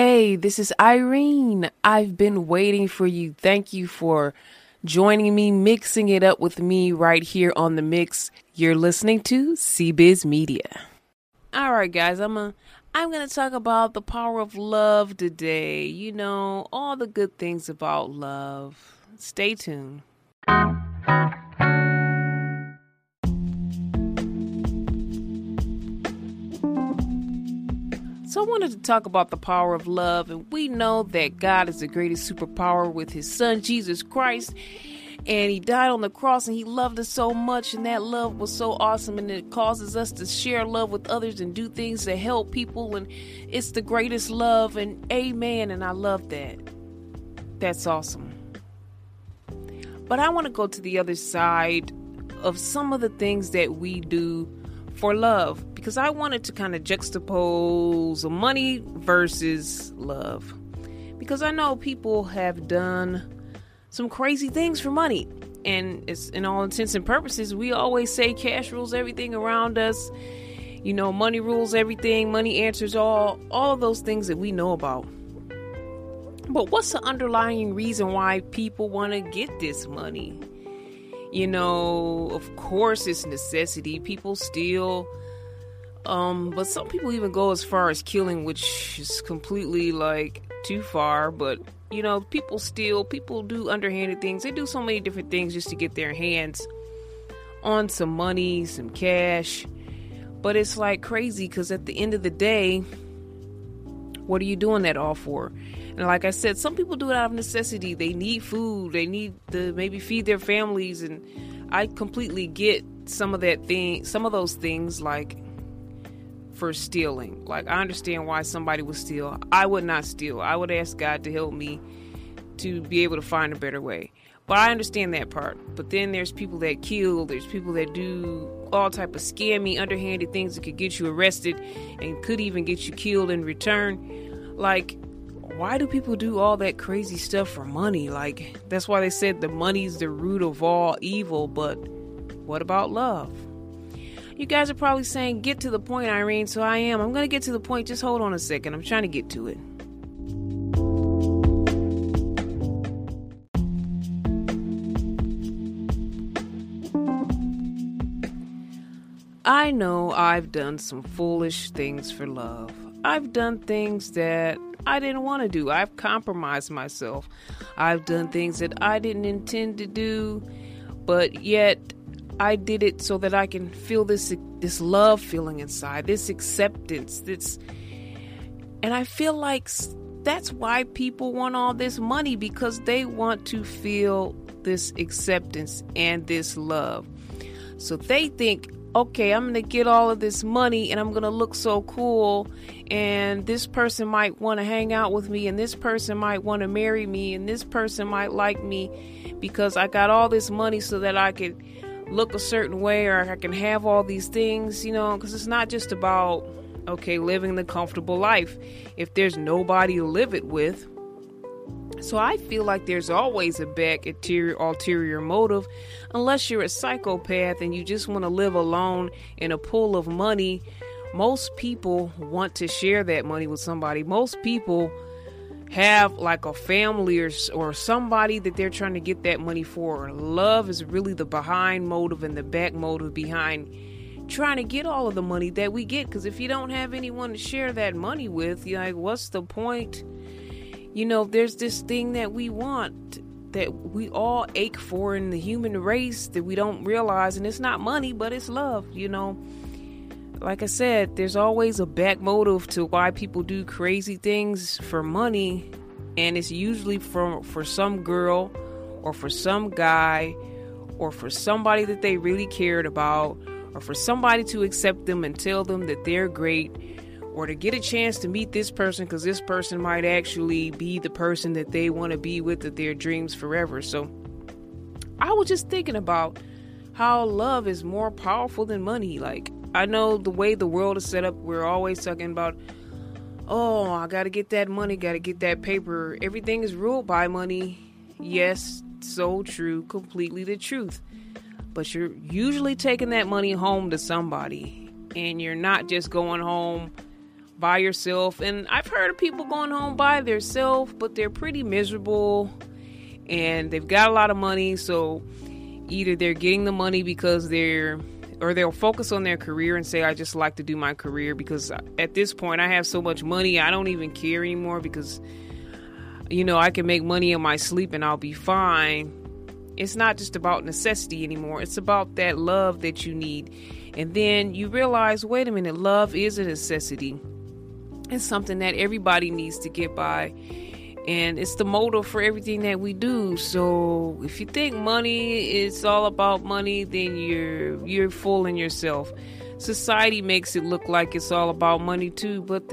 Hey, this is Irene. I've been waiting for you. Thank you for joining me, mixing it up with me right here on The Mix. You're listening to CBiz Media. All right, guys, I'm going to talk about the power of love today. You know, all the good things about love. Stay tuned. So I wanted to talk about the power of love, and we know that God is the greatest superpower with his son, Jesus Christ, and he died on the cross and he loved us so much, and that love was so awesome, and it causes us to share love with others and do things to help people, and it's the greatest love, and amen, and I love that. That's awesome. But I want to go to the other side of some of the things that we do for love, because I wanted to kind of juxtapose money versus love, because I know people have done some crazy things for money, and it's, in all intents and purposes, we always say cash rules everything around us. You know, money rules everything. Money answers all of those things that we know about. But what's the underlying reason why people want to get this money? You know, of course it's necessity. People steal, but some people even go as far as killing, which is completely like too far. But you know, people steal, people do underhanded things. They do so many different things just to get their hands on some money, some cash. But it's like crazy, because at the end of the day, what are you doing that all for? And like I said, some people do it out of necessity. They need food. They need to maybe feed their families. And I completely get some of those things, like for stealing. Like, I understand why somebody would steal. I would not steal. I would ask God to help me to be able to find a better way. But I understand that part. But then there's people that kill. There's people that do all type of scammy, underhanded things that could get you arrested and could even get you killed in return. Like, why do people do all that crazy stuff for money? Like, that's why they said the money's the root of all evil. But what about love? You guys are probably saying, get to the point, Irene. So I am. I'm going to get to the point. Just hold on a second. I'm trying to get to it. I know I've done some foolish things for love. I've done things that I didn't want to do. I've compromised myself. I've done things that I didn't intend to do, but yet I did it so that I can feel this love feeling inside, this acceptance. And I feel like that's why people want all this money, because they want to feel this acceptance and this love. So they think, okay, I'm going to get all of this money and I'm going to look so cool, and this person might want to hang out with me, and this person might want to marry me, and this person might like me because I got all this money so that I could look a certain way, or I can have all these things, you know, because it's not just about, okay, living the comfortable life if there's nobody to live it with. So I feel like there's always a back ulterior motive, unless you're a psychopath and you just want to live alone in a pool of money. Most people want to share that money with somebody. Most people have like a family or somebody that they're trying to get that money for. Love is really the behind motive and the back motive behind trying to get all of the money that we get. Because if you don't have anyone to share that money with, you're like, what's the point? You know, there's this thing that we want, that we all ache for in the human race, that we don't realize. And it's not money, but it's love. You know, like I said, there's always a back motive to why people do crazy things for money. And it's usually for some girl or for some guy or for somebody that they really cared about, or for somebody to accept them and tell them that they're great, or to get a chance to meet this person because this person might actually be the person that they want to be with, that their dreams forever. So I was just thinking about how love is more powerful than money. Like, I know the way the world is set up, we're always talking about, oh, I got to get that money, got to get that paper. Everything is ruled by money. Yes, so true, completely the truth. But you're usually taking that money home to somebody, and you're not just going home by yourself. And I've heard of people going home by themselves, but they're pretty miserable and they've got a lot of money. So either they're getting the money because they'll focus on their career and say, I just like to do my career because at this point I have so much money, I don't even care anymore because, you know, I can make money in my sleep and I'll be fine. It's not just about necessity anymore. It's about that love that you need. And then you realize, wait a minute, love is a necessity. It's something that everybody needs to get by. And it's the motive for everything that we do. So if you think money is all about money, then you're fooling yourself. Society makes it look like it's all about money too, but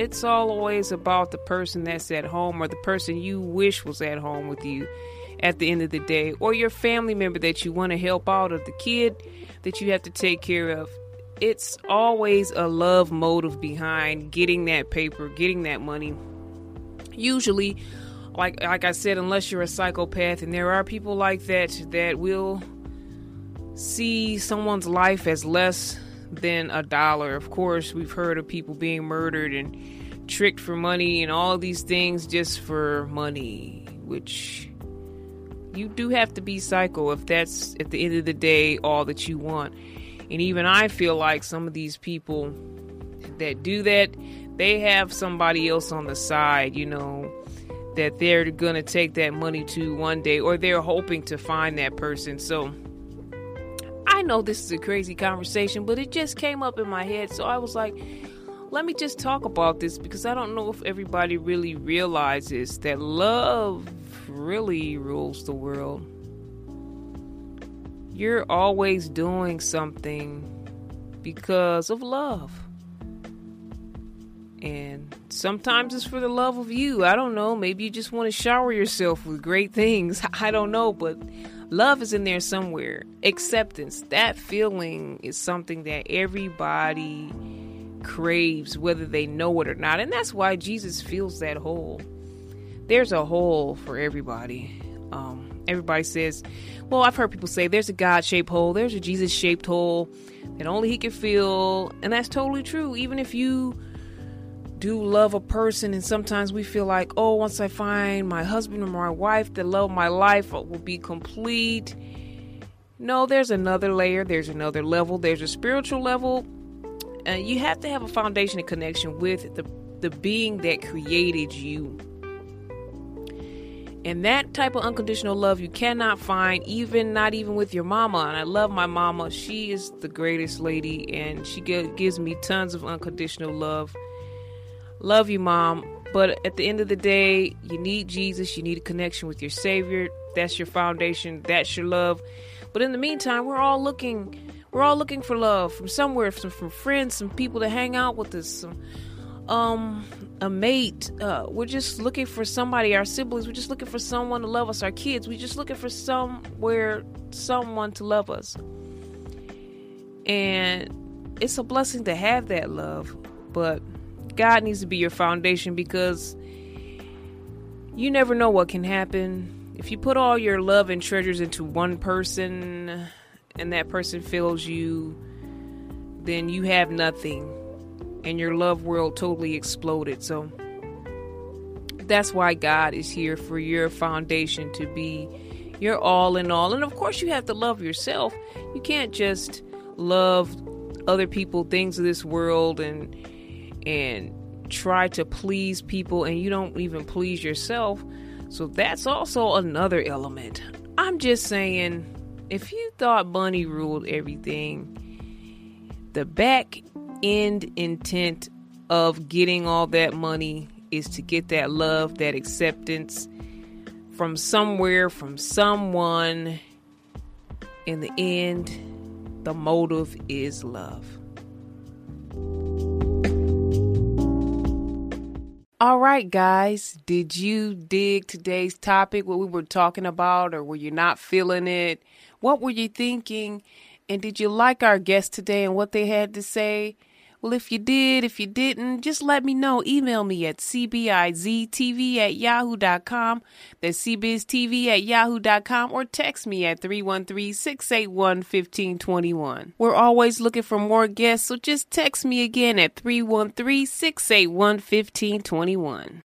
it's always about the person that's at home or the person you wish was at home with you at the end of the day, or your family member that you want to help out, or the kid that you have to take care of. It's always a love motive behind getting that paper, getting that money. Usually, like I said, unless you're a psychopath, and there are people like that will see someone's life as less than a dollar. Of course, we've heard of people being murdered and tricked for money and all these things just for money, which you do have to be psycho if that's at the end of the day all that you want. And even I feel like some of these people that do that, they have somebody else on the side, you know, that they're going to take that money to one day, or they're hoping to find that person. So I know this is a crazy conversation, but it just came up in my head. So I was like, let me just talk about this because I don't know if everybody really realizes that love really rules the world. You're always doing something because of love. And sometimes it's for the love of you. I don't know. Maybe you just want to shower yourself with great things. I don't know, but love is in there somewhere. Acceptance, that feeling is something that everybody craves, whether they know it or not. And that's why Jesus fills that hole. There's a hole for everybody. Everybody says, well, I've heard people say there's a God-shaped hole, there's a Jesus-shaped hole that only he can fill. And that's totally true. Even if you do love a person, and sometimes we feel like, oh, once I find my husband or my wife, the love of my life will be complete. No, there's another layer, there's another level, there's a spiritual level. You have to have a foundation and connection with the being that created you. And that type of unconditional love you cannot find, not even with your mama. And I love my mama. She is the greatest lady, and she gives me tons of unconditional love. Love you, Mom. But at the end of the day, you need Jesus. You need a connection with your Savior. That's your foundation. That's your love. But in the meantime, we're all looking for love from somewhere, from friends, some people to hang out with us, a mate. We're just looking for somebody, our siblings. We're just looking for someone to love us, our kids. We're just looking for someone to love us. And it's a blessing to have that love, but God needs to be your foundation, because you never know what can happen. If you put all your love and treasures into one person and that person fails you, then you have nothing. And your love world totally exploded. So that's why God is here for your foundation, to be your all in all. And of course you have to love yourself. You can't just love other people, things of this world, and try to please people, and you don't even please yourself. So that's also another element. I'm just saying, if you thought money ruled everything, the back end intent of getting all that money is to get that love, that acceptance from somewhere, from someone. In the end, the motive is love. All right, guys, did you dig today's topic, what we were talking about, or were you not feeling it? What were you thinking? And did you like our guests today and what they had to say? Well, if you did, if you didn't, just let me know. Email me at cbiztv@yahoo.com. That's cbiztv@yahoo.com, or text me at 313-681-1521. We're always looking for more guests, so just text me again at 313-681-1521.